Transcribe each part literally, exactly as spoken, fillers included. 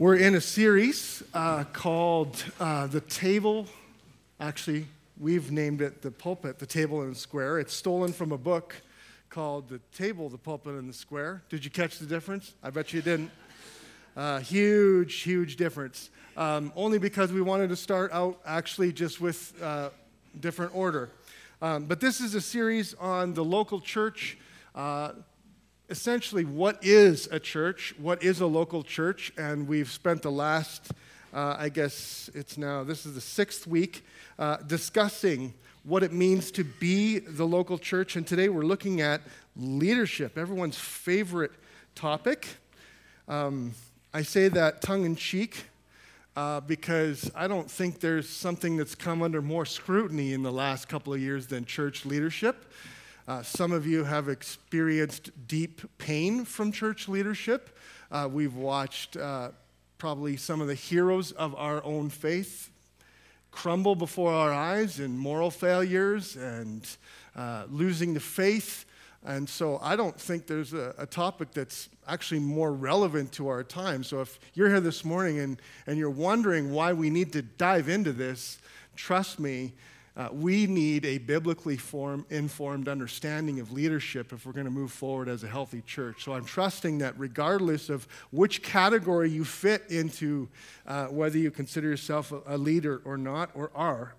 We're in a series uh, called uh, The Table. Actually, we've named it The Pulpit, The Table, and The Square. It's stolen from a book called The Table, The Pulpit, and The Square. Did you catch the difference? I bet you didn't. Uh, huge, huge difference. Um, only because we wanted to start out actually just with uh, different order. Um, but this is a series on the local church. Uh, Essentially, what is a church? What is a local church? And we've spent the last, uh, I guess it's now, this is the sixth week, uh, discussing what it means to be the local church. And today we're looking at leadership, everyone's favorite topic. Um, I say that tongue-in-cheek uh, because I don't think there's something that's come under more scrutiny in the last couple of years than church leadership. Uh, some of you have experienced deep pain from church leadership. Uh, we've watched uh, probably some of the heroes of our own faith crumble before our eyes in moral failures and uh, losing the faith. And so I don't think there's a, a topic that's actually more relevant to our time. So if you're here this morning and, and you're wondering why we need to dive into this, trust me, Uh, we need a biblically form, informed understanding of leadership if we're going to move forward as a healthy church. So I'm trusting that regardless of which category you fit into, uh, whether you consider yourself a, a leader or not, or are,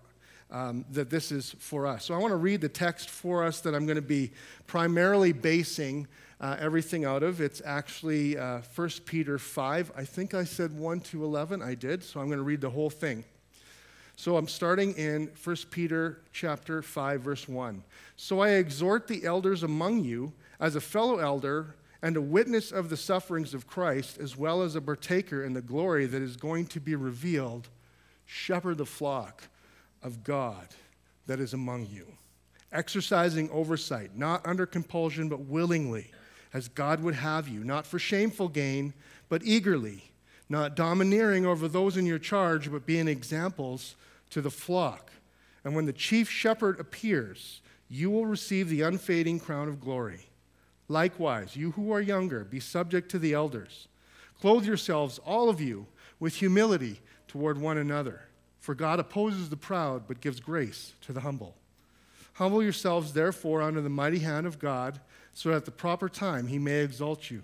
um, that this is for us. So I want to read the text for us that I'm going to be primarily basing uh, everything out of. It's actually uh, First Peter five. I think I said one to eleven. I did. So I'm going to read the whole thing. So I'm starting in First Peter chapter five, verse one. So I exhort the elders among you as a fellow elder and a witness of the sufferings of Christ, as well as a partaker in the glory that is going to be revealed. Shepherd the flock of God that is among you, exercising oversight, not under compulsion, but willingly, as God would have you, not for shameful gain, but eagerly, not domineering over those in your charge, but being examples to the flock. And when the chief shepherd appears, you will receive the unfading crown of glory. Likewise, you who are younger, be subject to the elders. Clothe yourselves, all of you, with humility toward one another. For God opposes the proud, but gives grace to the humble. Humble yourselves, therefore, under the mighty hand of God, so that at the proper time he may exalt you,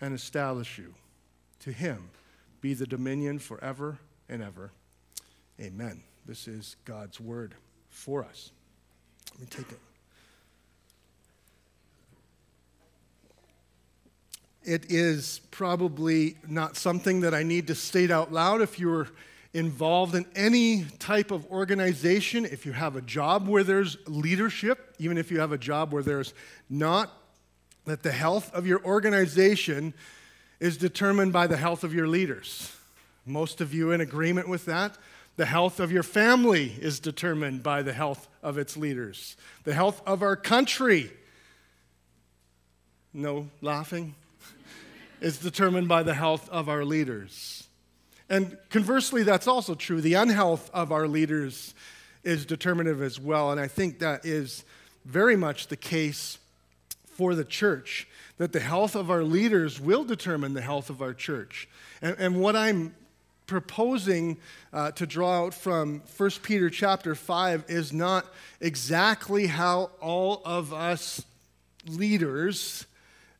and establish you. To him be the dominion forever and ever. Amen. This is God's word for us. Let me take it. It is probably not something that I need to state out loud. If you're involved in any type of organization, if you have a job where there's leadership, even if you have a job where there's not, that the health of your organization is determined by the health of your leaders. Most of you in agreement with that. The health of your family is determined by the health of its leaders. The health of our country, no laughing, is determined by the health of our leaders. And conversely, that's also true. The unhealth of our leaders is determinative as well. And I think that is very much the case for the church, that the health of our leaders will determine the health of our church. And, and what I'm proposing uh, to draw out from First Peter chapter five is not exactly how all of us leaders,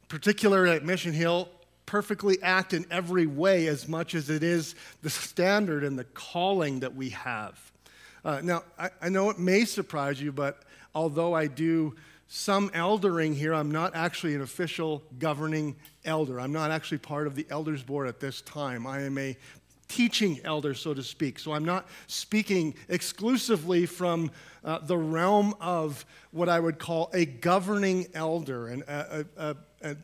particularly at Mission Hill, perfectly act in every way as much as it is the standard and the calling that we have. Uh, now, I, I know it may surprise you, but although I do some eldering here, I'm not actually an official governing elder. I'm not actually part of the elders board at this time. I am a teaching elder, so to speak. So I'm not speaking exclusively from uh, the realm of what I would call a governing elder, and a, a, a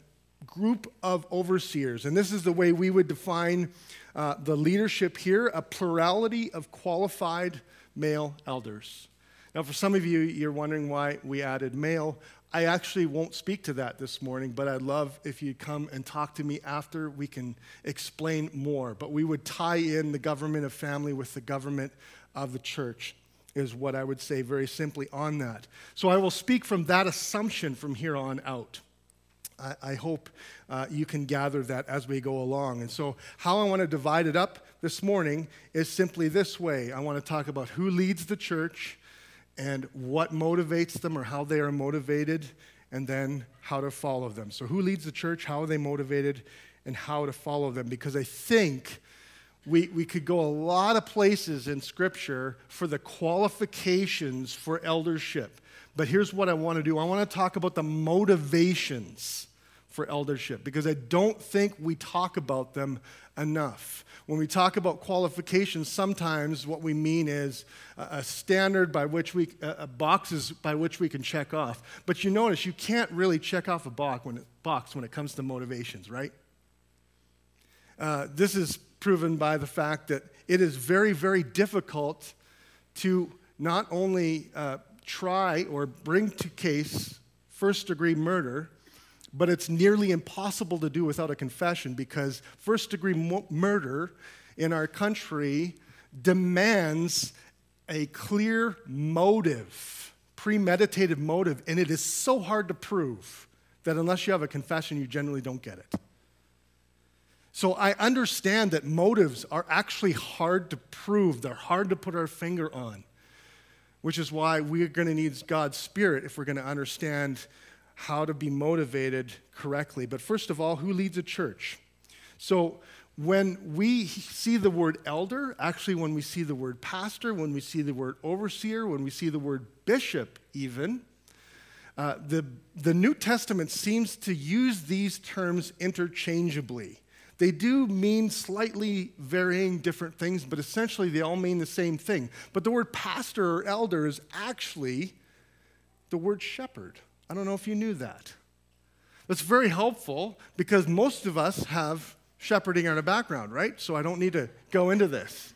group of overseers. And this is the way we would define uh, the leadership here, a plurality of qualified male elders. Now, for some of you, you're wondering why we added male. I actually won't speak to that this morning, but I'd love if you'd come and talk to me after. We can explain more. But we would tie in the government of family with the government of the church is what I would say very simply on that. So I will speak from that assumption from here on out. I, I hope uh, you can gather that as we go along. And so how I want to divide it up this morning is simply this way. I want to talk about who leads the church and what motivates them or how they are motivated, and then how to follow them. So who leads the church, how are they motivated, and how to follow them? Because I think we, we could go a lot of places in Scripture for the qualifications for eldership. But here's what I want to do. I want to talk about the motivations for eldership, because I don't think we talk about them enough. When we talk about qualifications, sometimes what we mean is a standard by which we, a boxes by which we can check off. But you notice you can't really check off a box when it, box when it comes to motivations, right? Uh, this is proven by the fact that it is very, very difficult to not only uh, try or bring to case first-degree murder, but it's nearly impossible to do without a confession, because first-degree murder in our country demands a clear motive, premeditated motive, and it is so hard to prove that unless you have a confession, you generally don't get it. So I understand that motives are actually hard to prove. They're hard to put our finger on, which is why we're going to need God's Spirit if we're going to understand how to be motivated correctly. But first of all, who leads a church? So when we see the word elder, actually when we see the word pastor, when we see the word overseer, when we see the word bishop even, uh, the, the New Testament seems to use these terms interchangeably. They do mean slightly varying different things, but essentially they all mean the same thing. But the word pastor or elder is actually the word shepherd. I don't know if you knew that. That's very helpful, because most of us have shepherding in our background, right? So I don't need to go into this.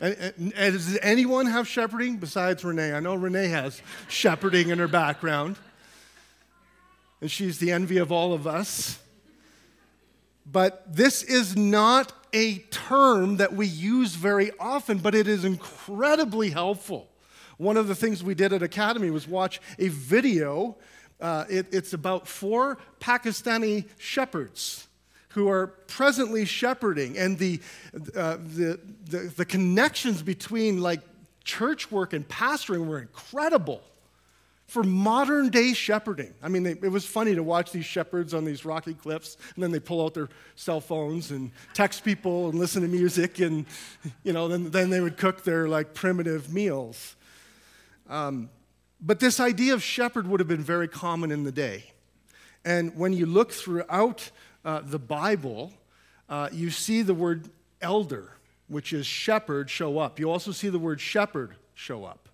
And, and, and does anyone have shepherding besides Renee? I know Renee has shepherding in her background, and she's the envy of all of us. But this is not a term that we use very often, but it is incredibly helpful. One of the things we did at Academy was watch a video. Uh, it, it's about four Pakistani shepherds who are presently shepherding, and the, uh, the, the, the connections between like church work and pastoring were incredible for modern day shepherding. I mean, they, it was funny to watch these shepherds on these rocky cliffs, and then they pull out their cell phones and text people and listen to music, and you know, then, then they would cook their like primitive meals. Um, But this idea of shepherd would have been very common in the day. And when you look throughout uh, the Bible, uh, you see the word elder, which is shepherd, show up. You also see the word shepherd show up.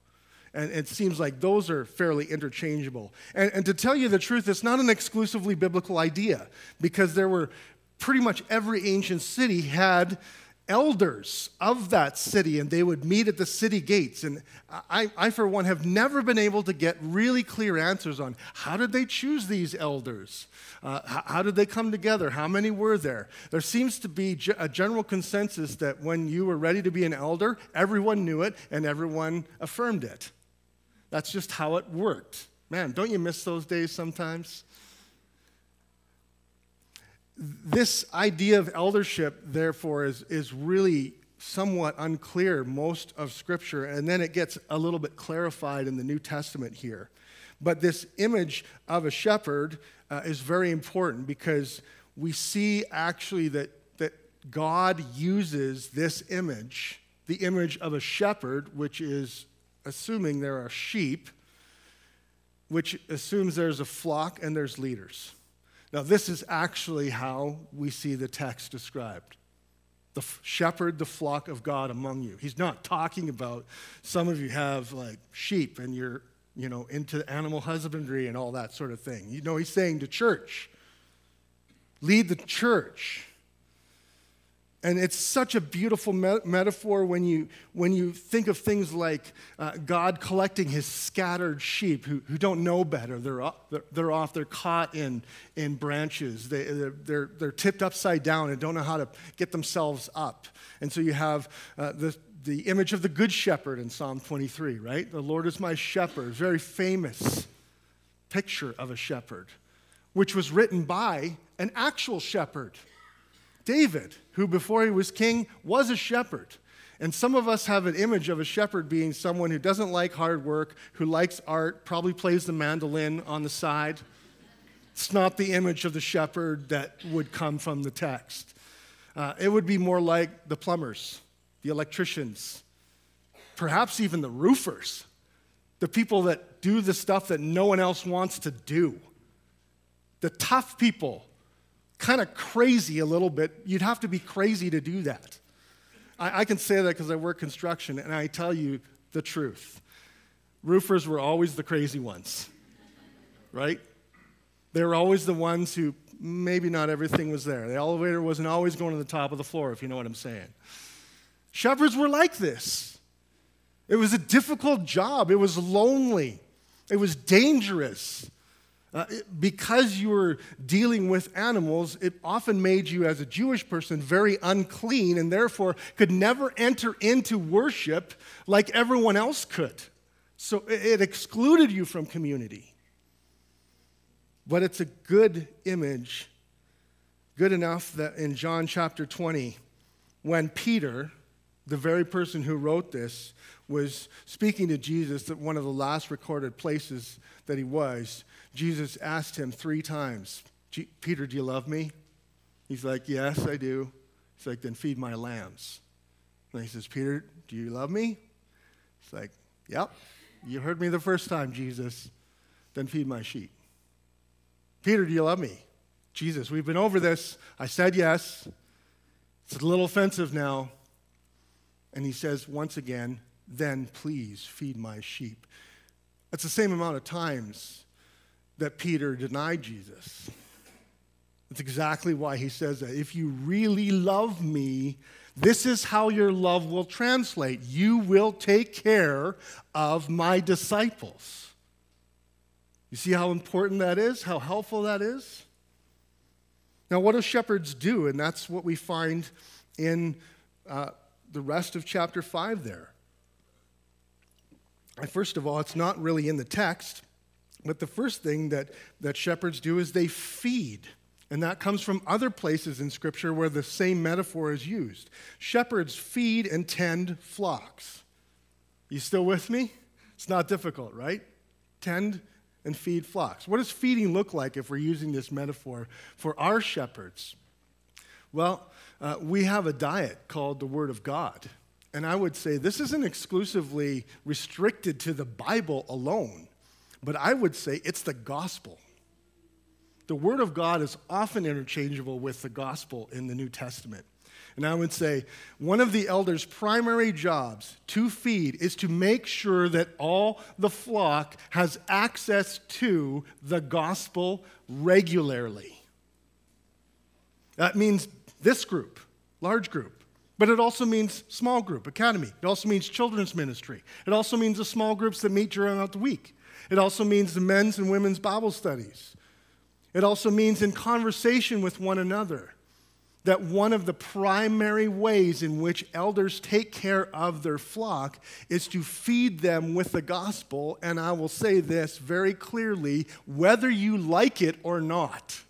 And it seems like those are fairly interchangeable. And, and to tell you the truth, it's not an exclusively biblical idea, because there were pretty much every ancient city had elders of that city, and they would meet at the city gates. And I, I, for one, have never been able to get really clear answers on how did they choose these elders? Uh, how, how did they come together? How many were there? There seems to be a general consensus that when you were ready to be an elder, everyone knew it and everyone affirmed it. That's just how it worked. Man, don't you miss those days sometimes? This idea of eldership, therefore, is, is really somewhat unclear most of Scripture, and then it gets a little bit clarified in the New Testament here. But this image of a shepherd uh, is very important, because we see actually that, that God uses this image, the image of a shepherd, which is assuming there are sheep, which assumes there's a flock and there's leaders. Now, this is actually how we see the text described. The shepherd, the flock of God among you. He's not talking about some of you have like sheep and you're, you know, into animal husbandry and all that sort of thing. You know, he's saying to church, lead the church. And it's such a beautiful me- metaphor when you when you think of things like uh, God collecting his scattered sheep who, who don't know better. They're off, they're, they're off. They're caught in in branches. They they're, they're they're tipped upside down and don't know how to get themselves up. And so you have uh, the the image of the good shepherd in Psalm twenty-three, right? The Lord is my shepherd. Very famous picture of a shepherd, which was written by an actual shepherd, David, who before he was king was a shepherd. And some of us have an image of a shepherd being someone who doesn't like hard work, who likes art, probably plays the mandolin on the side. It's not the image of the shepherd that would come from the text. Uh, it would be more like the plumbers, the electricians, perhaps even the roofers, the people that do the stuff that no one else wants to do, the tough people. Kind of crazy a little bit. You'd have to be crazy to do that. I, I can say that because I work construction, and I tell you the truth. Roofers were always the crazy ones, right? They were always the ones who maybe not everything was there. The elevator wasn't always going to the top of the floor, if you know what I'm saying. Shepherds were like this. It was a difficult job. It was lonely. It was dangerous. Uh, it, because you were dealing with animals, it often made you, as a Jewish person, very unclean and therefore could never enter into worship like everyone else could. So it, it excluded you from community. But it's a good image, good enough that in John chapter twenty, when Peter, the very person who wrote this, was speaking to Jesus at one of the last recorded places that he was, Jesus asked him three times, Peter, do you love me? He's like, yes, I do. He's like, then feed my lambs. And he says, Peter, do you love me? He's like, yep, you heard me the first time, Jesus. Then feed my sheep. Peter, do you love me? Jesus, we've been over this. I said yes. It's a little offensive now. And he says once again, then please feed my sheep. That's the same amount of times that Peter denied Jesus. That's exactly why he says that. If you really love me, this is how your love will translate. You will take care of my disciples. You see how important that is? How helpful that is? Now, what do shepherds do? And that's what we find in uh, the rest of chapter five there. First of all, it's not really in the text, but the first thing that, that shepherds do is they feed. And that comes from other places in Scripture where the same metaphor is used. Shepherds feed and tend flocks. You still with me? It's not difficult, right? Tend and feed flocks. What does feeding look like if we're using this metaphor for our shepherds? Well, uh, we have a diet called the Word of God. And I would say this isn't exclusively restricted to the Bible alone, but I would say it's the gospel. The Word of God is often interchangeable with the gospel in the New Testament. And I would say one of the elders' primary jobs to feed is to make sure that all the flock has access to the gospel regularly. That means this group, large group. But it also means small group, academy. It also means children's ministry. It also means the small groups that meet throughout the week. It also means the men's and women's Bible studies. It also means in conversation with one another that one of the primary ways in which elders take care of their flock is to feed them with the gospel. And I will say this very clearly, whether you like it or not.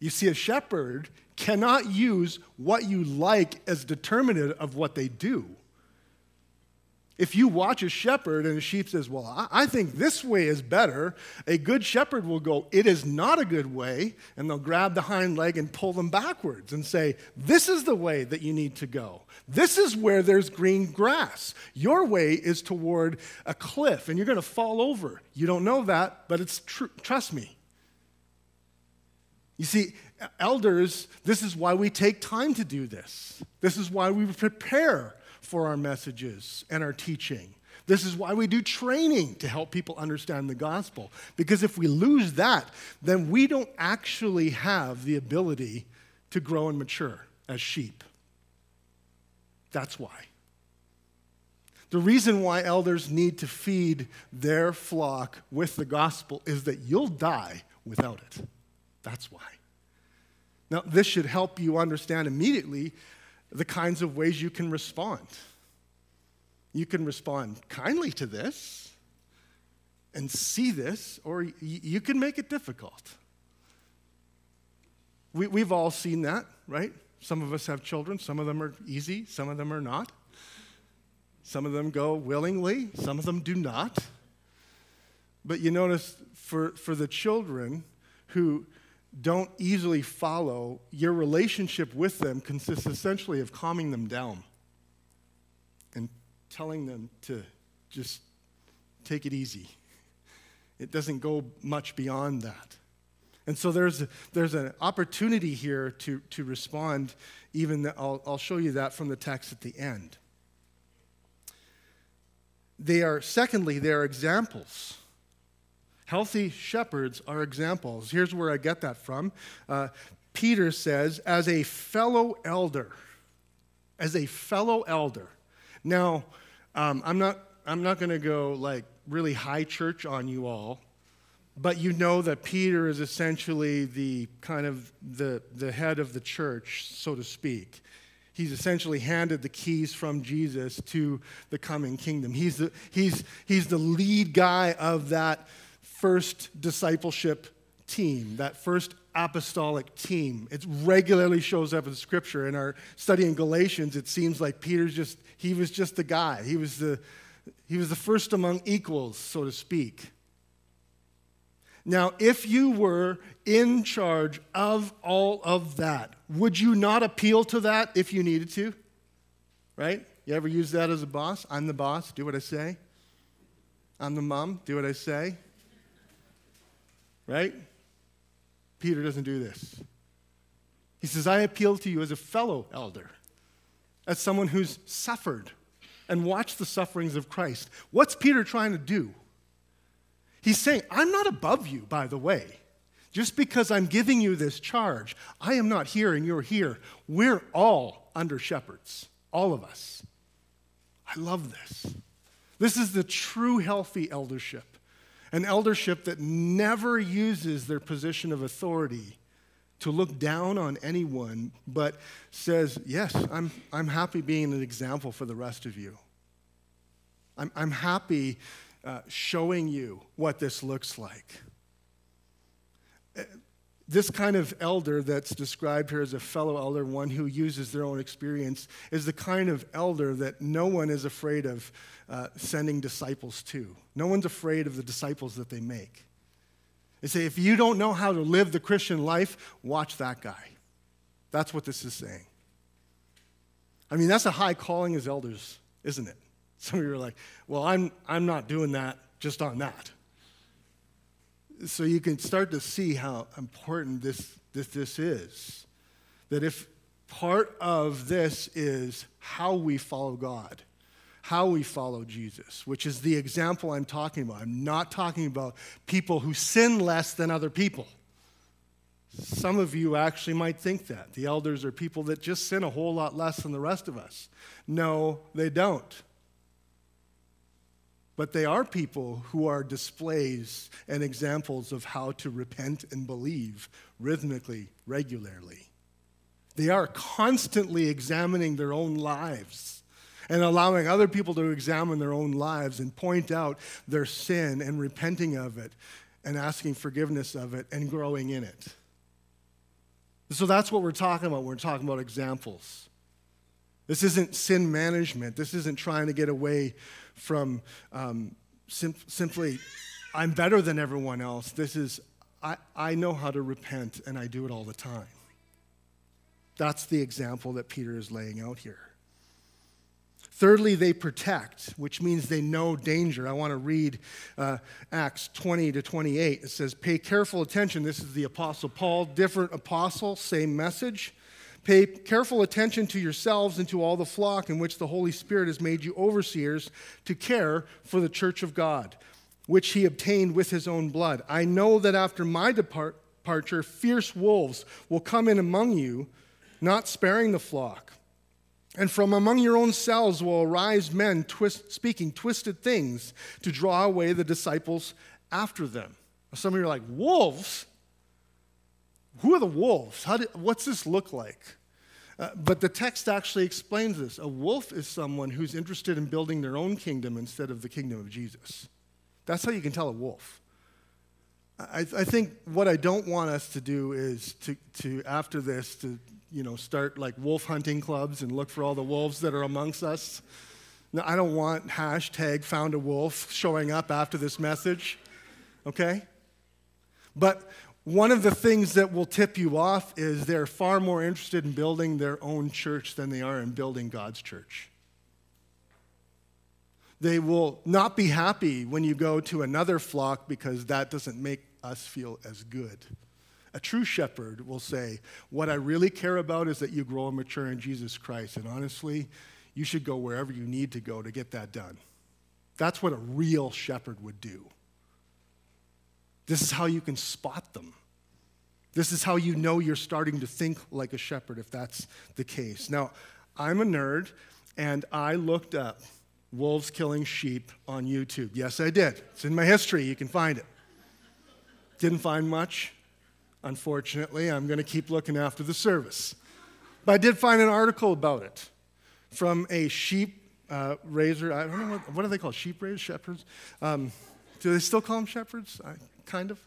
You see, a shepherd cannot use what you like as determinative of what they do. If you watch a shepherd and a sheep says, well, I think this way is better, a good shepherd will go, it is not a good way, and they'll grab the hind leg and pull them backwards and say, this is the way that you need to go. This is where there's green grass. Your way is toward a cliff, and you're going to fall over. You don't know that, but it's true. Trust me. You see, elders, this is why we take time to do this. This is why we prepare for our messages and our teaching. This is why we do training to help people understand the gospel. Because if we lose that, then we don't actually have the ability to grow and mature as sheep. That's why. The reason why elders need to feed their flock with the gospel is that you'll die without it. That's why. Now, this should help you understand immediately the kinds of ways you can respond. You can respond kindly to this and see this, or you can make it difficult. We, we've all seen that, right? Some of us have children. Some of them are easy. Some of them are not. Some of them go willingly. Some of them do not. But you notice for, for the children who don't easily follow, your relationship with them consists essentially of calming them down and telling them to just take it easy. It doesn't go much beyond that. And so there's, there's an opportunity here to, to respond, even the, I'll, I'll show you that from the text at the end. They are, secondly, they are examples. Healthy shepherds are examples. Here's where I get that from. Uh, Peter says, as a fellow elder, as a fellow elder. Now, um, I'm not, I'm not going to go like really high church on you all, but you know that Peter is essentially the kind of the, the head of the church, so to speak. He's essentially handed the keys from Jesus to the coming kingdom. He's the, he's, he's the lead guy of that first discipleship team, that first apostolic team. It regularly shows up in Scripture. In our study in Galatians, it seems like Peter's just, he was just the guy. He was the, he was the first among equals, so to speak. Now, if you were in charge of all of that, would you not appeal to that if you needed to? Right? You ever use that as a boss? I'm the boss. Do what I say. I'm the mom. Do what I say. Right? Peter doesn't do this. He says, I appeal to you as a fellow elder, as someone who's suffered and watched the sufferings of Christ. What's Peter trying to do? He's saying, I'm not above you, by the way. Just because I'm giving you this charge, I am not here and you're here. We're all under shepherds, all of us. I love this. This is the true healthy eldership. An eldership that never uses their position of authority to look down on anyone, but says, yes, I'm, I'm happy being an example for the rest of you. I'm, I'm happy uh, showing you what this looks like. This kind of elder that's described here as a fellow elder, one who uses their own experience, is the kind of elder that no one is afraid of uh, sending disciples to. No one's afraid of the disciples that they make. They say, if you don't know how to live the Christian life, watch that guy. That's what this is saying. I mean, that's a high calling as elders, isn't it? Some of you are like, well, I'm, I'm not doing that just on that. So you can start to see how important this, this, this is. That if part of this is how we follow God, how we follow Jesus, which is the example I'm talking about. I'm not talking about people who sin less than other people. Some of you actually might think that. The elders are people that just sin a whole lot less than the rest of us. No, they don't. But they are people who are displays and examples of how to repent and believe rhythmically, regularly. They are constantly examining their own lives and allowing other people to examine their own lives and point out their sin and repenting of it and asking forgiveness of it and growing in it. So that's what we're talking about. We're talking about examples. This isn't sin management. This isn't trying to get away from um, sim simply, I'm better than everyone else. This is, I, I know how to repent, and I do it all the time. That's the example that Peter is laying out here. Thirdly, they protect, which means they know danger. I want to read uh, Acts twenty to twenty-eight. It says, pay careful attention. This is the Apostle Paul, different apostle, same message. Pay careful attention to yourselves and to all the flock in which the Holy Spirit has made you overseers to care for the church of God, which he obtained with his own blood. I know that after my departure, fierce wolves will come in among you, not sparing the flock. And from among your own selves will arise men twist, speaking twisted things to draw away the disciples after them. Some of you are like, wolves? Who are the wolves? How did, what's this look like? Uh, but the text actually explains this. A wolf is someone who's interested in building their own kingdom instead of the kingdom of Jesus. That's how you can tell a wolf. I, I think what I don't want us to do is to, to after this, to you know, start like wolf hunting clubs and look for all the wolves that are amongst us. No, I don't want hashtag found a wolf showing up after this message, okay? But one of the things that will tip you off is they're far more interested in building their own church than they are in building God's church. They will not be happy when you go to another flock because that doesn't make us feel as good. A true shepherd will say, what I really care about is that you grow and mature in Jesus Christ. And honestly, you should go wherever you need to go to get that done. That's what a real shepherd would do. This is how you can spot them. This is how you know you're starting to think like a shepherd, if that's the case. Now, I'm a nerd, and I looked up wolves killing sheep on YouTube. Yes, I did. It's in my history. You can find it. Didn't find much. Unfortunately, I'm going to keep looking after the service. But I did find an article about it from a sheep uh, raiser. I don't know, what, what do they call sheep raisers? Shepherds? Um, do they still call them shepherds? I, kind of.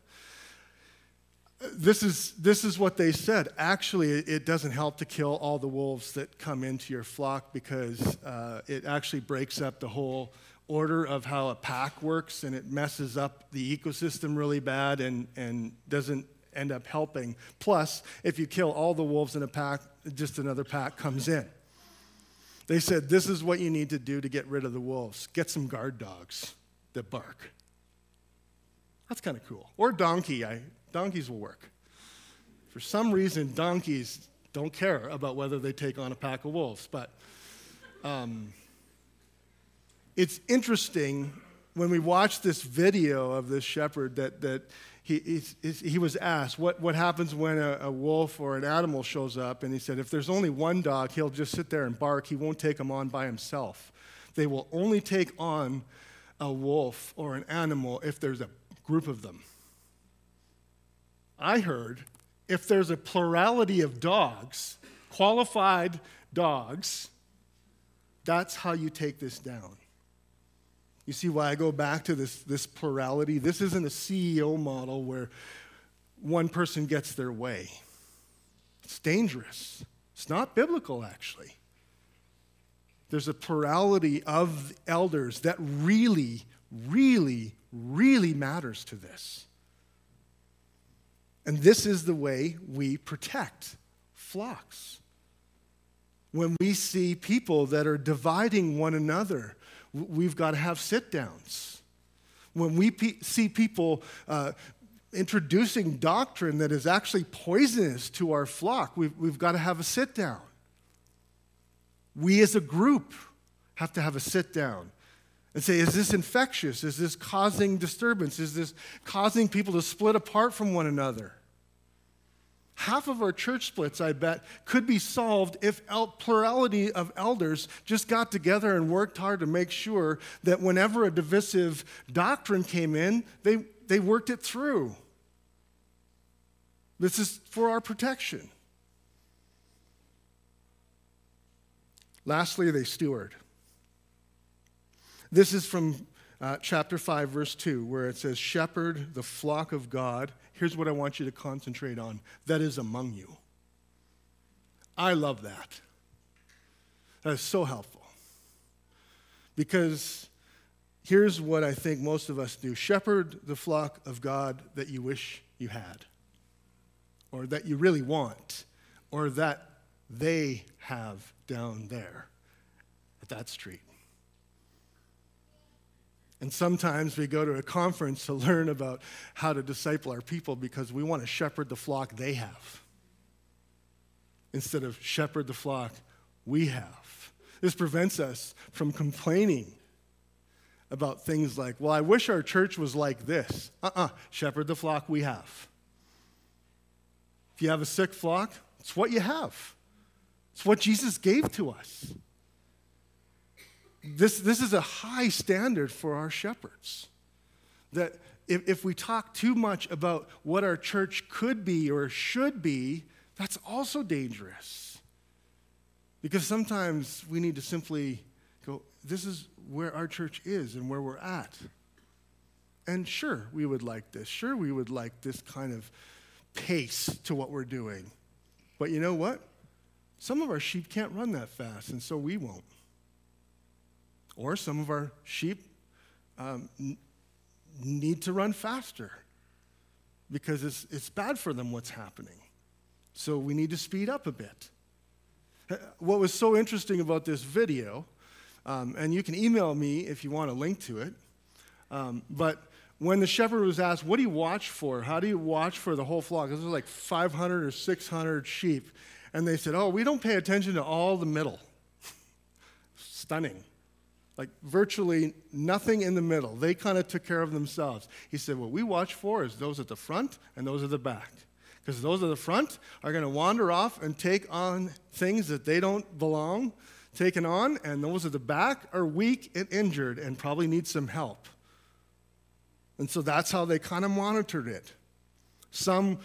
This is, this is what they said. Actually, it doesn't help to kill all the wolves that come into your flock because uh, it actually breaks up the whole order of how a pack works, and it messes up the ecosystem really bad and, and doesn't end up helping. Plus, if you kill all the wolves in a pack, just another pack comes in. They said, this is what you need to do to get rid of the wolves. Get some guard dogs that bark. That's kind of cool. Or donkey. I, donkeys will work. For some reason, donkeys don't care about whether they take on a pack of wolves. But um, it's interesting when we watch this video of this shepherd that, that he, he's, he's, he was asked, what, what happens when a, a wolf or an animal shows up? And he said, if there's only one dog, he'll just sit there and bark. He won't take them on by himself. They will only take on a wolf or an animal if there's a group of them. I heard, if there's a plurality of dogs, qualified dogs, that's how you take this down. You see why I go back to this, this plurality? This isn't a C E O model where one person gets their way. It's dangerous. It's not biblical, actually. There's a plurality of elders that really, really, really matters to this. And this is the way we protect flocks. When we see people that are dividing one another, we've got to have sit-downs. When we pe- see people uh, introducing doctrine that is actually poisonous to our flock, we've, we've got to have a sit-down. We as a group have to have a sit-down and say, is this infectious? Is this causing disturbance? Is this causing people to split apart from one another? Half of our church splits, I bet, could be solved if a plurality of elders just got together and worked hard to make sure that whenever a divisive doctrine came in, they, they worked it through. This is for our protection. Lastly, they steward. This is from uh, chapter five, verse two, where it says, shepherd the flock of God. Here's what I want you to concentrate on. That is among you. I love that. That is so helpful. Because here's what I think most of us do. Shepherd the flock of God that you wish you had, or that you really want, or that they have down there at that street. And sometimes we go to a conference to learn about how to disciple our people because we want to shepherd the flock they have. instead of shepherd the flock we have. This prevents us from complaining about things like, well, I wish our church was like this. Uh-uh, shepherd the flock we have. If you have a sick flock, it's what you have. It's what Jesus gave to us. This, this is a high standard for our shepherds. That if, if we talk too much about what our church could be or should be, that's also dangerous. Because sometimes we need to simply go, this is where our church is and where we're at. And sure, we would like this. Sure, we would like this kind of pace to what we're doing. But you know what? Some of our sheep can't run that fast, and so we won't. Or some of our sheep um, n- need to run faster because it's, it's bad for them what's happening. So we need to speed up a bit. What was so interesting about this video, um, and you can email me if you want a link to it, um, but when the shepherd was asked, what do you watch for? How do you watch for the whole flock? This was like five hundred or six hundred sheep. And they said, oh, we don't pay attention to all the middle. Stunning. Like virtually nothing in the middle. They kind of took care of themselves. He said, what we watch for is those at the front and those at the back. Because those at the front are going to wander off and take on things that they don't belong taken on, and those at the back are weak and injured and probably need some help. And so that's how they kind of monitored it. Some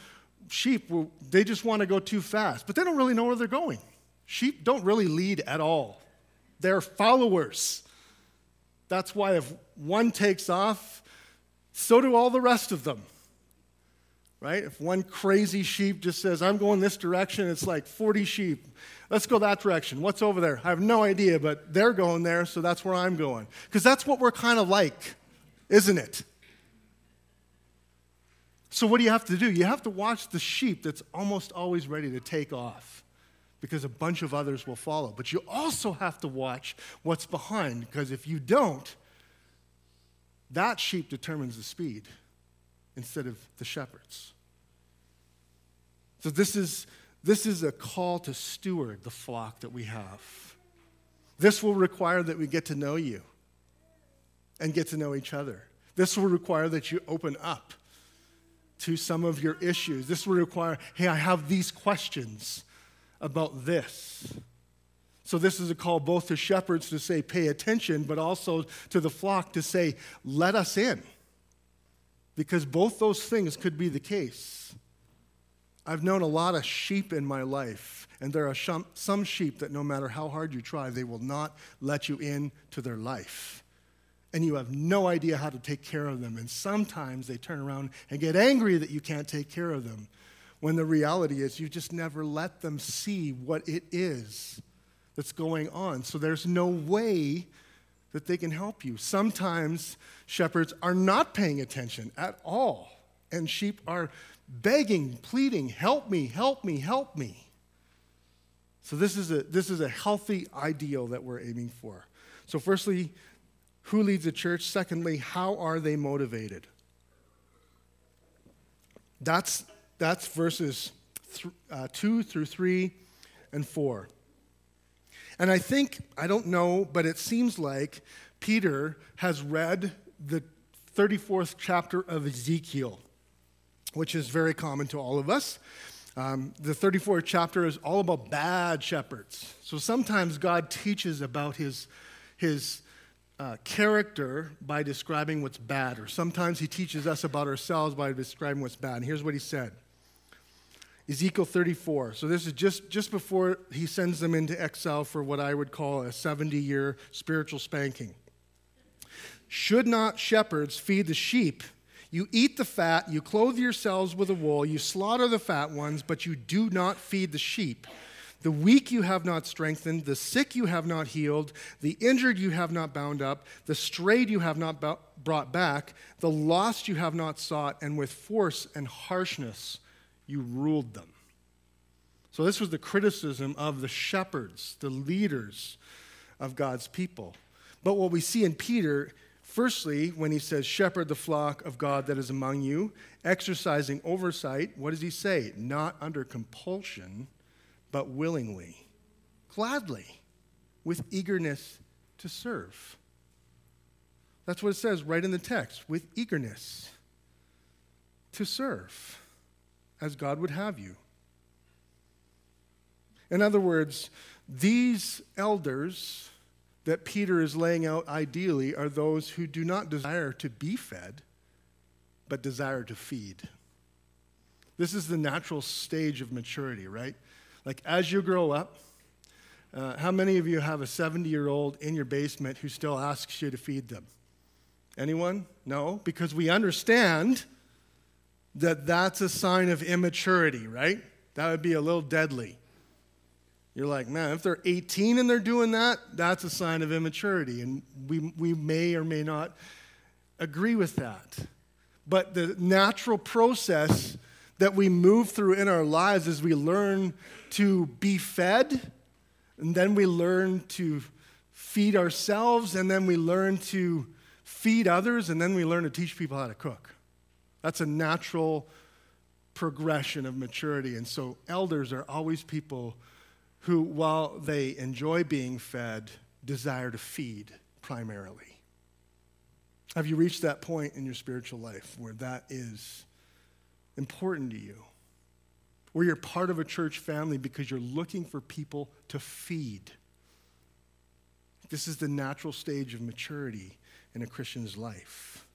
sheep, will, they just want to go too fast, but they don't really know where they're going. Sheep don't really lead at all. They're followers. That's why if one takes off, so do all the rest of them. Right? If one crazy sheep just says, I'm going this direction, it's like forty sheep. Let's go that direction. What's over there? I have no idea, but they're going there, so that's where I'm going. Because that's what we're kind of like, isn't it? So what do you have to do? You have to watch the sheep that's almost always ready to take off, because a bunch of others will follow. But you also have to watch what's behind, because if you don't, that sheep determines the speed instead of the shepherds. So this is, this is a call to steward the flock that we have. This will require that we get to know you and get to know each other. This will require that you open up to some of your issues. This will require, hey, I have these questions about this. So this is a call both to shepherds to say, pay attention, but also to the flock to say, let us in. Because both those things could be the case. I've known a lot of sheep in my life, and there are some sheep that no matter how hard you try, they will not let you in to their life. And you have no idea how to take care of them. And sometimes they turn around and get angry that you can't take care of them, when the reality is you just never let them see what it is that's going on. So there's no way that they can help you. Sometimes shepherds are not paying attention at all, and sheep are begging, pleading, help me, help me, help me. So this is a, this is a healthy ideal that we're aiming for. So firstly, who leads a church? Secondly, how are they motivated? That's That's verses th- uh, two through three and four. And I think, I don't know, but it seems like Peter has read the thirty-fourth chapter of Ezekiel, which is very common to all of us. Um, the thirty-fourth chapter is all about bad shepherds. So sometimes God teaches about his, his uh, character by describing what's bad, or sometimes he teaches us about ourselves by describing what's bad. And here's what he said. Ezekiel thirty-four, so this is just, just before he sends them into exile for what I would call a seventy-year spiritual spanking. Should not shepherds feed the sheep? You eat the fat, you clothe yourselves with the wool, you slaughter the fat ones, but you do not feed the sheep. The weak you have not strengthened, the sick you have not healed, the injured you have not bound up, the strayed you have not brought back, the lost you have not sought, and with force and harshness you ruled them. So this was the criticism of the shepherds, the leaders of God's people. But what we see in Peter, firstly, when he says, shepherd the flock of God that is among you, exercising oversight, what does he say? Not under compulsion, but willingly, gladly, with eagerness to serve. That's what it says right in the text, with eagerness to serve as God would have you. In other words, these elders that Peter is laying out ideally are those who do not desire to be fed, but desire to feed. This is the natural stage of maturity, right? Like as you grow up, uh, how many of you have a seventy-year-old in your basement who still asks you to feed them? Anyone? No? Because we understand that that's a sign of immaturity, right? That would be a little deadly. You're like, man, if they're eighteen and they're doing that, that's a sign of immaturity. And we, we may or may not agree with that. But the natural process that we move through in our lives is we learn to be fed, and then we learn to feed ourselves, and then we learn to feed others, and then we learn to teach people how to cook. That's a natural progression of maturity. And so elders are always people who, while they enjoy being fed, desire to feed primarily. Have you reached that point in your spiritual life where that is important to you? Where you're part of a church family because you're looking for people to feed? This is the natural stage of maturity in a Christian's life.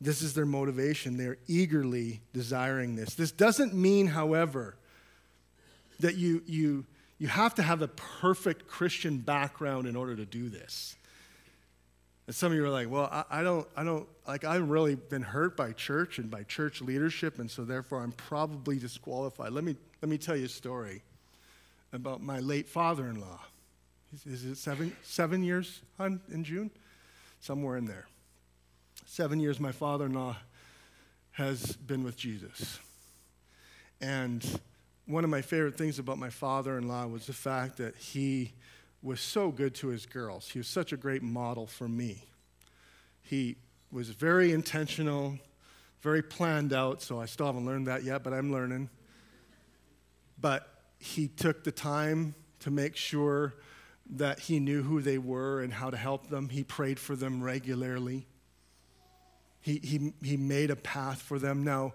This is their motivation. They're eagerly desiring this. This doesn't mean, however, that you, you, you have to have a perfect Christian background in order to do this. And some of you are like, well, I, I don't, I don't, like I've really been hurt by church and by church leadership, and so therefore I'm probably disqualified. Let me, let me tell you a story about my late father-in-law. Is, is it seven, seven years on, in June? Somewhere in there. Seven years my father-in-law has been with Jesus. And one of my favorite things about my father-in-law was the fact that he was so good to his girls. He was such a great model for me. He was very intentional, very planned out, so I still haven't learned that yet, but I'm learning. But he took the time to make sure that he knew who they were and how to help them. He prayed for them regularly. He, he, he made a path for them. Now,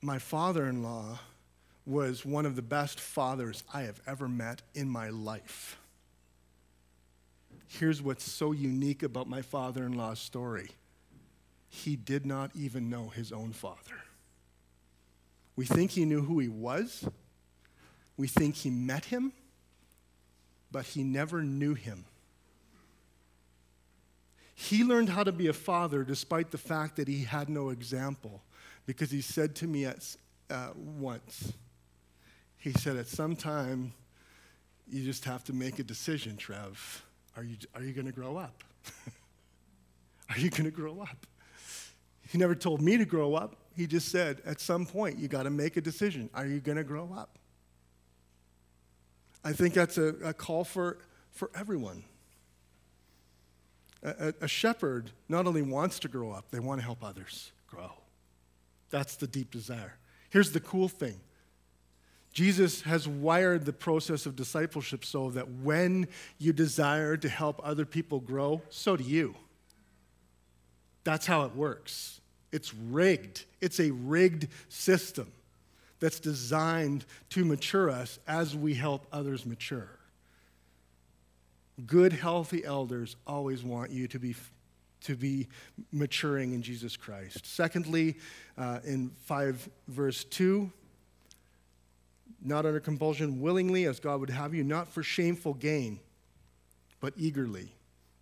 my father-in-law was one of the best fathers I have ever met in my life. Here's what's so unique about my father-in-law's story. He did not even know his own father. We think he knew who he was. We think he met him, but he never knew him. He learned how to be a father despite the fact that he had no example, because he said to me at, uh, once, he said, at some time, you just have to make a decision, Trev. Are you, are you going to grow up? Are you going to grow up? He never told me to grow up. He just said, at some point, you got to make a decision. Are you going to grow up? I think that's a, a call for, for everyone. A, a, a shepherd not only wants to grow up, they want to help others grow. That's the deep desire. Here's the cool thing. Jesus has wired the process of discipleship so that when you desire to help other people grow, so do you. That's how it works. It's rigged. It's a rigged system that's designed to mature us as we help others mature. Good, healthy elders always want you to be, to be maturing in Jesus Christ. Secondly, uh, in five verse two, not under compulsion, willingly, as God would have you, not for shameful gain, but eagerly.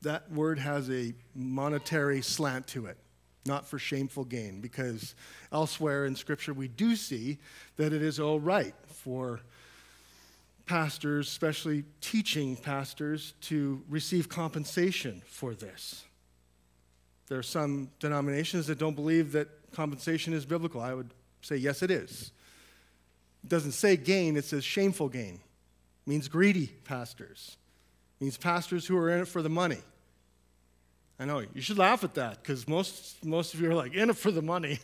That word has a monetary slant to it, not for shameful gain, because elsewhere in Scripture we do see that it is all right for pastors, especially teaching pastors, to receive compensation for this. There are some denominations that don't believe that compensation is biblical. I would say, yes, it is. It doesn't say gain, it says shameful gain. It means greedy pastors. It means pastors who are in it for the money. I know, you should laugh at that, because most, most of you are like, in it for the money.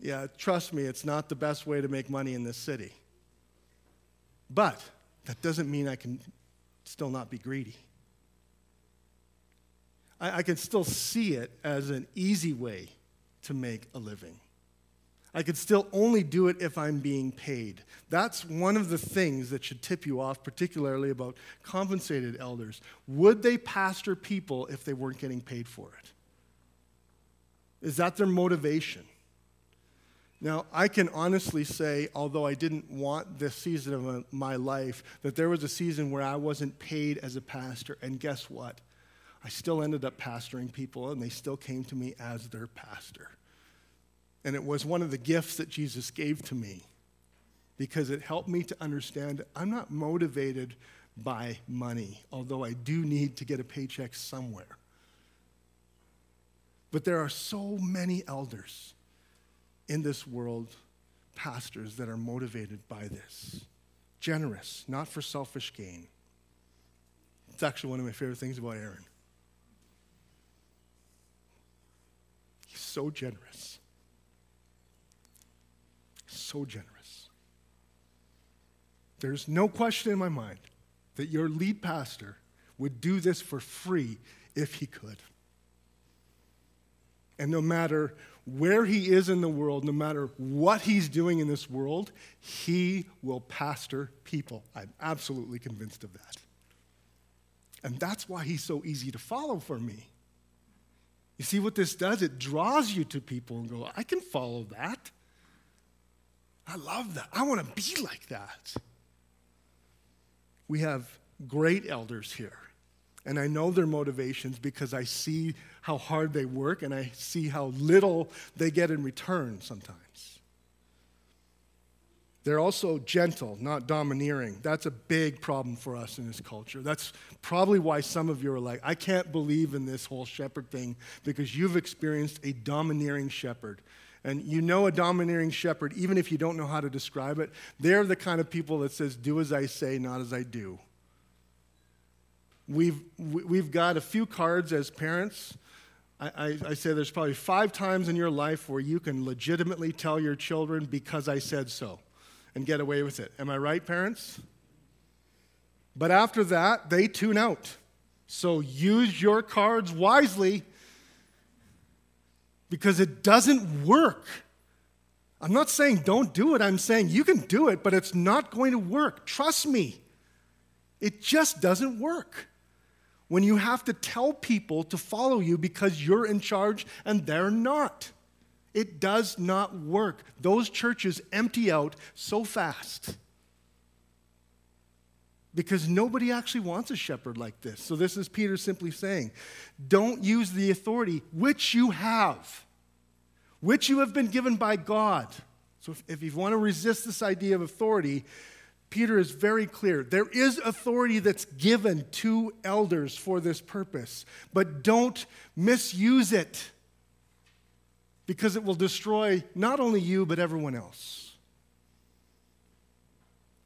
Yeah, trust me, it's not the best way to make money in this city. But that doesn't mean I can still not be greedy. I, I can still see it as an easy way to make a living. I could still only do it if I'm being paid. That's one of the things that should tip you off, particularly about compensated elders. Would they pastor people if they weren't getting paid for it? Is that their motivation? Now, I can honestly say, although I didn't want this season of my life, that there was a season where I wasn't paid as a pastor, and guess what? I still ended up pastoring people, and they still came to me as their pastor. And it was one of the gifts that Jesus gave to me because it helped me to understand I'm not motivated by money, although I do need to get a paycheck somewhere. But there are so many elders in this world, pastors, that are motivated by this. Generous, not for selfish gain. It's actually one of my favorite things about Aaron. He's so generous. So generous. There's no question in my mind that your lead pastor would do this for free if he could. And no matter where he is in the world, no matter what he's doing in this world, he will pastor people. I'm absolutely convinced of that. And that's why he's so easy to follow for me. You see what this does? It draws you to people and go, I can follow that. I love that. I want to be like that. We have great elders here, and I know their motivations because I see how hard they work and I see how little they get in return sometimes. They're also gentle, not domineering. That's a big problem for us in this culture. That's probably why some of you are like, I can't believe in this whole shepherd thing, because you've experienced a domineering shepherd. And you know a domineering shepherd, even if you don't know how to describe it. They're the kind of people that says, do as I say, not as I do. We've we've got a few cards as parents. I, I, I say there's probably five times in your life where you can legitimately tell your children, because I said so, and get away with it. Am I right, parents? But after that, they tune out. So use your cards wisely, because it doesn't work. I'm not saying don't do it. I'm saying you can do it, but it's not going to work. Trust me. It just doesn't work when you have to tell people to follow you because you're in charge and they're not. It does not work. Those churches empty out so fast because nobody actually wants a shepherd like this. So this is Peter simply saying, don't use the authority which you have, which you have been given by God. So if, if you want to resist this idea of authority, Peter is very clear. There is authority that's given to elders for this purpose, but don't misuse it because it will destroy not only you but everyone else.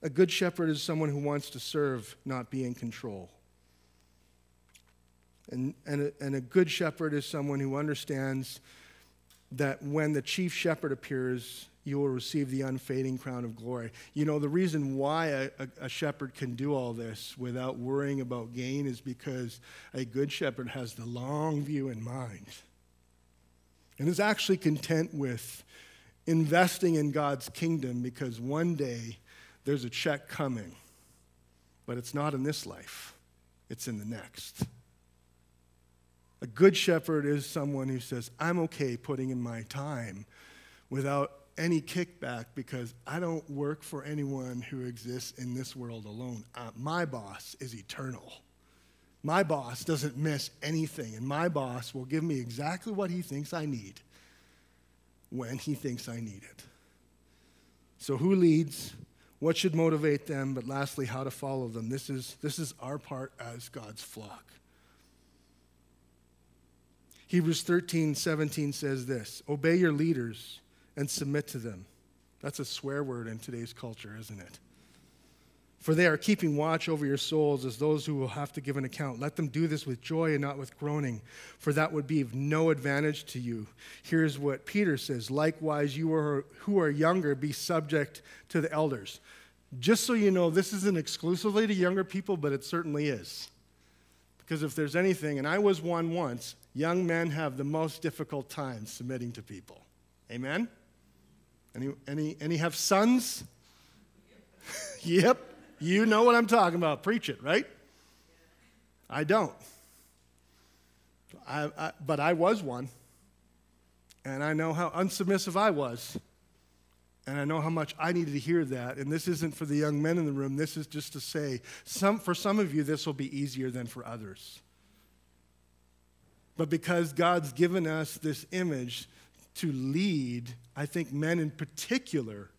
A good shepherd is someone who wants to serve, not be in control. And, and, a, and a good shepherd is someone who understands that when the chief shepherd appears, you will receive the unfading crown of glory. You know, the reason why a, a, a shepherd can do all this without worrying about gain is because a good shepherd has the long view in mind and is actually content with investing in God's kingdom, because one day there's a check coming, but it's not in this life. It's in the next. A good shepherd is someone who says, I'm okay putting in my time without any kickback because I don't work for anyone who exists in this world alone. Uh, my boss is eternal. My boss doesn't miss anything, and my boss will give me exactly what he thinks I need when he thinks I need it. So who leads? What should motivate them? But lastly, how to follow them. This is, this is our part as God's flock. Hebrews thirteen seventeen says this, obey your leaders and submit to them. That's a swear word in today's culture, isn't it? For they are keeping watch over your souls as those who will have to give an account. Let them do this with joy and not with groaning, for that would be of no advantage to you. Here's what Peter says, likewise, you who are younger, be subject to the elders. Just so you know, this isn't exclusively to younger people, but it certainly is. Because if there's anything, and I was one once, young men have the most difficult time submitting to people. Amen? Any, any, any have sons? Yep. You know what I'm talking about. Preach it, right? I don't. I, I, but I was one. And I know how unsubmissive I was. And I know how much I needed to hear that. And this isn't for the young men in the room. This is just to say, some, for some of you, this will be easier than for others. But because God's given us this image to lead, I think men in particular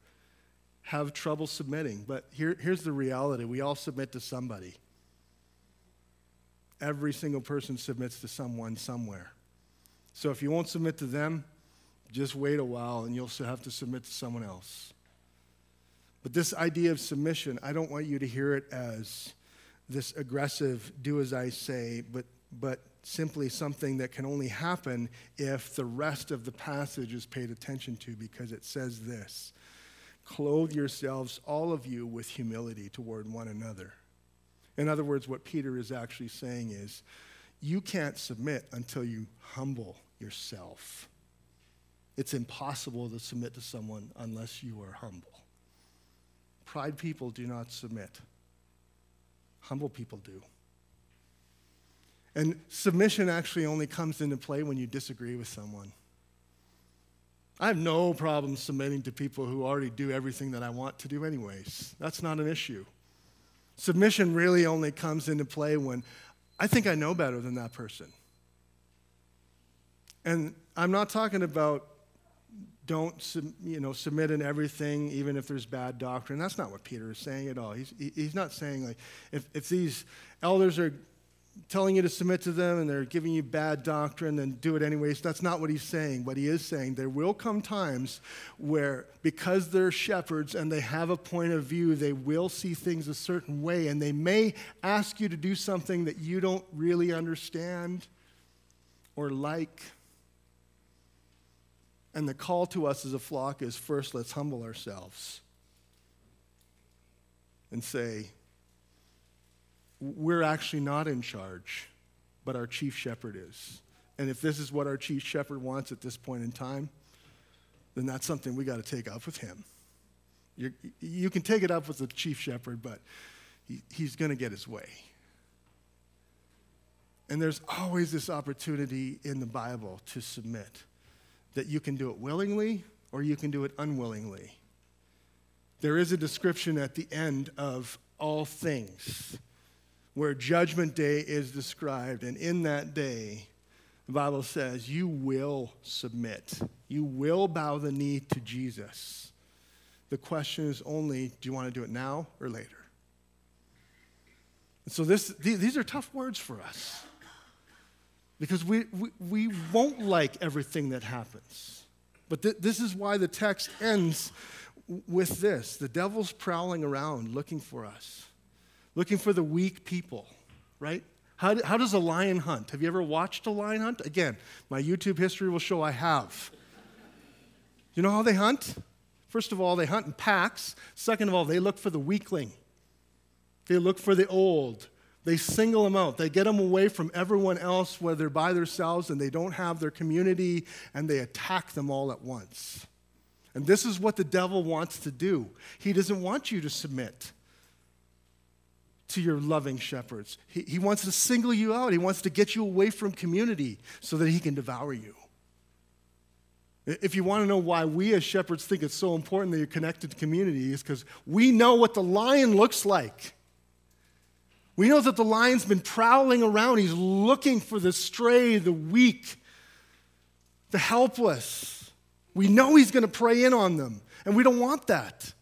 have trouble submitting. But here, here's the reality. We all submit to somebody. Every single person submits to someone somewhere. So if you won't submit to them, just wait a while and you'll have to submit to someone else. But this idea of submission, I don't want you to hear it as this aggressive do as I say, but, but simply something that can only happen if the rest of the passage is paid attention to, because it says this: clothe yourselves, all of you, with humility toward one another. In other words, what Peter is actually saying is, you can't submit until you humble yourself. It's impossible to submit to someone unless you are humble. Pride people do not submit. Humble people do. And submission actually only comes into play when you disagree with someone. I have no problem submitting to people who already do everything that I want to do anyways. That's not an issue. Submission really only comes into play when I think I know better than that person. And I'm not talking about don't you know, submit in everything, even if there's bad doctrine. That's not what Peter is saying at all. He's, he's not saying, like, if, if these elders are telling you to submit to them and they're giving you bad doctrine, then do it anyways. That's not what he's saying. But he is saying there will come times where, because they're shepherds and they have a point of view, they will see things a certain way, and they may ask you to do something that you don't really understand or like. And the call to us as a flock is, first, let's humble ourselves and say, we're actually not in charge, but our chief shepherd is. And if this is what our chief shepherd wants at this point in time, then that's something we got to take up with him. You're, you can take it up with the chief shepherd, but he, he's going to get his way. And there's always this opportunity in the Bible to submit, that you can do it willingly or you can do it unwillingly. There is a description at the end of all things where Judgment Day is described. And in that day, the Bible says, you will submit. You will bow the knee to Jesus. The question is only, do you want to do it now or later? And so this, these are tough words for us. Because we, we, we won't like everything that happens. But th this is why the text ends with this. The devil's prowling around looking for us, looking for the weak people, right? How, do, how does a lion hunt? Have you ever watched a lion hunt? Again, my YouTube history will show I have. You know how they hunt? First of all, they hunt in packs. Second of all, they look for the weakling. They look for the old. They single them out. They get them away from everyone else where they're by themselves and they don't have their community, and they attack them all at once. And this is what the devil wants to do. He doesn't want you to submit to your loving shepherds. He, he wants to single you out. He wants to get you away from community so that he can devour you. If you want to know why we as shepherds think it's so important that you're connected to community, is because we know what the lion looks like. We know that the lion's been prowling around. He's looking for the stray, the weak, the helpless. We know he's going to prey in on them, and we don't want that.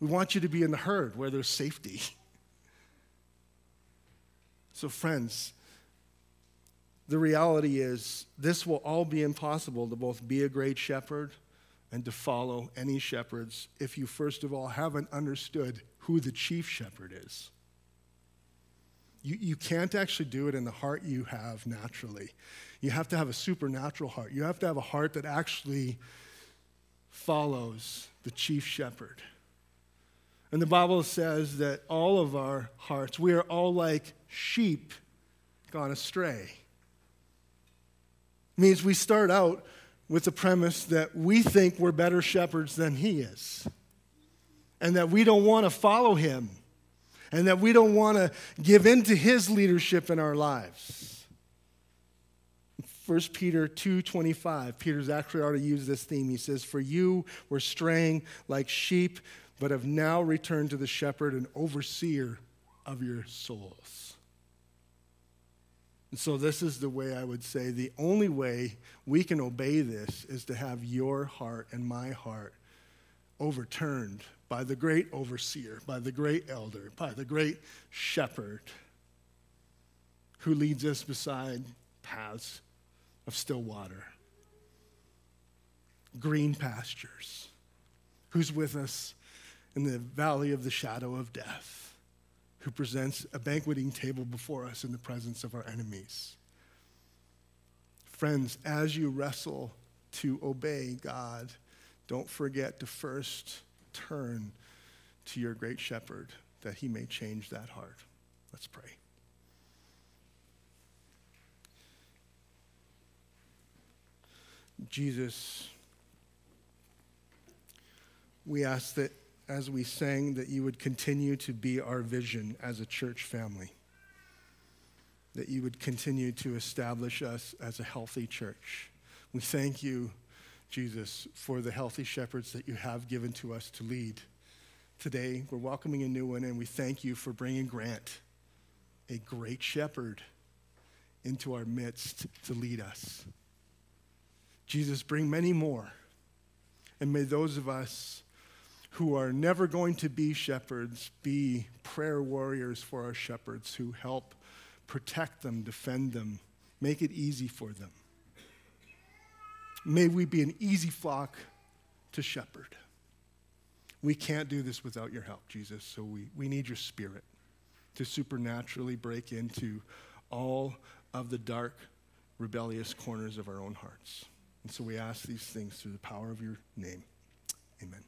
We want you to be in the herd where there's safety. So, friends, the reality is this will all be impossible to both be a great shepherd and to follow any shepherds if you, first of all, haven't understood who the chief shepherd is. You, you can't actually do it in the heart you have naturally. You have to have a supernatural heart. You have to have a heart that actually follows the chief shepherd. And the Bible says that all of our hearts, we are all like sheep gone astray. It means we start out with the premise that we think we're better shepherds than he is, and that we don't want to follow him, and that we don't want to give in to his leadership in our lives. First Peter two twenty-five, Peter's actually already used this theme. He says, "For you were straying like sheep, but have now returned to the shepherd and overseer of your souls." And so this is the way I would say the only way we can obey this is to have your heart and my heart overturned by the great overseer, by the great elder, by the great shepherd who leads us beside paths of still water, green pastures, who's with us in the valley of the shadow of death, who presents a banqueting table before us in the presence of our enemies. Friends, as you wrestle to obey God, don't forget to first turn to your great shepherd that he may change that heart. Let's pray. Jesus, we ask that as we sang, that you would continue to be our vision as a church family, that you would continue to establish us as a healthy church. We thank you, Jesus, for the healthy shepherds that you have given to us to lead. Today, we're welcoming a new one, and we thank you for bringing Grant, a great shepherd, into our midst to lead us. Jesus, bring many more, and may those of us who are never going to be shepherds be prayer warriors for our shepherds who help protect them, defend them, make it easy for them. May we be an easy flock to shepherd. We can't do this without your help, Jesus, so we, we need your spirit to supernaturally break into all of the dark, rebellious corners of our own hearts. And so we ask these things through the power of your name. Amen.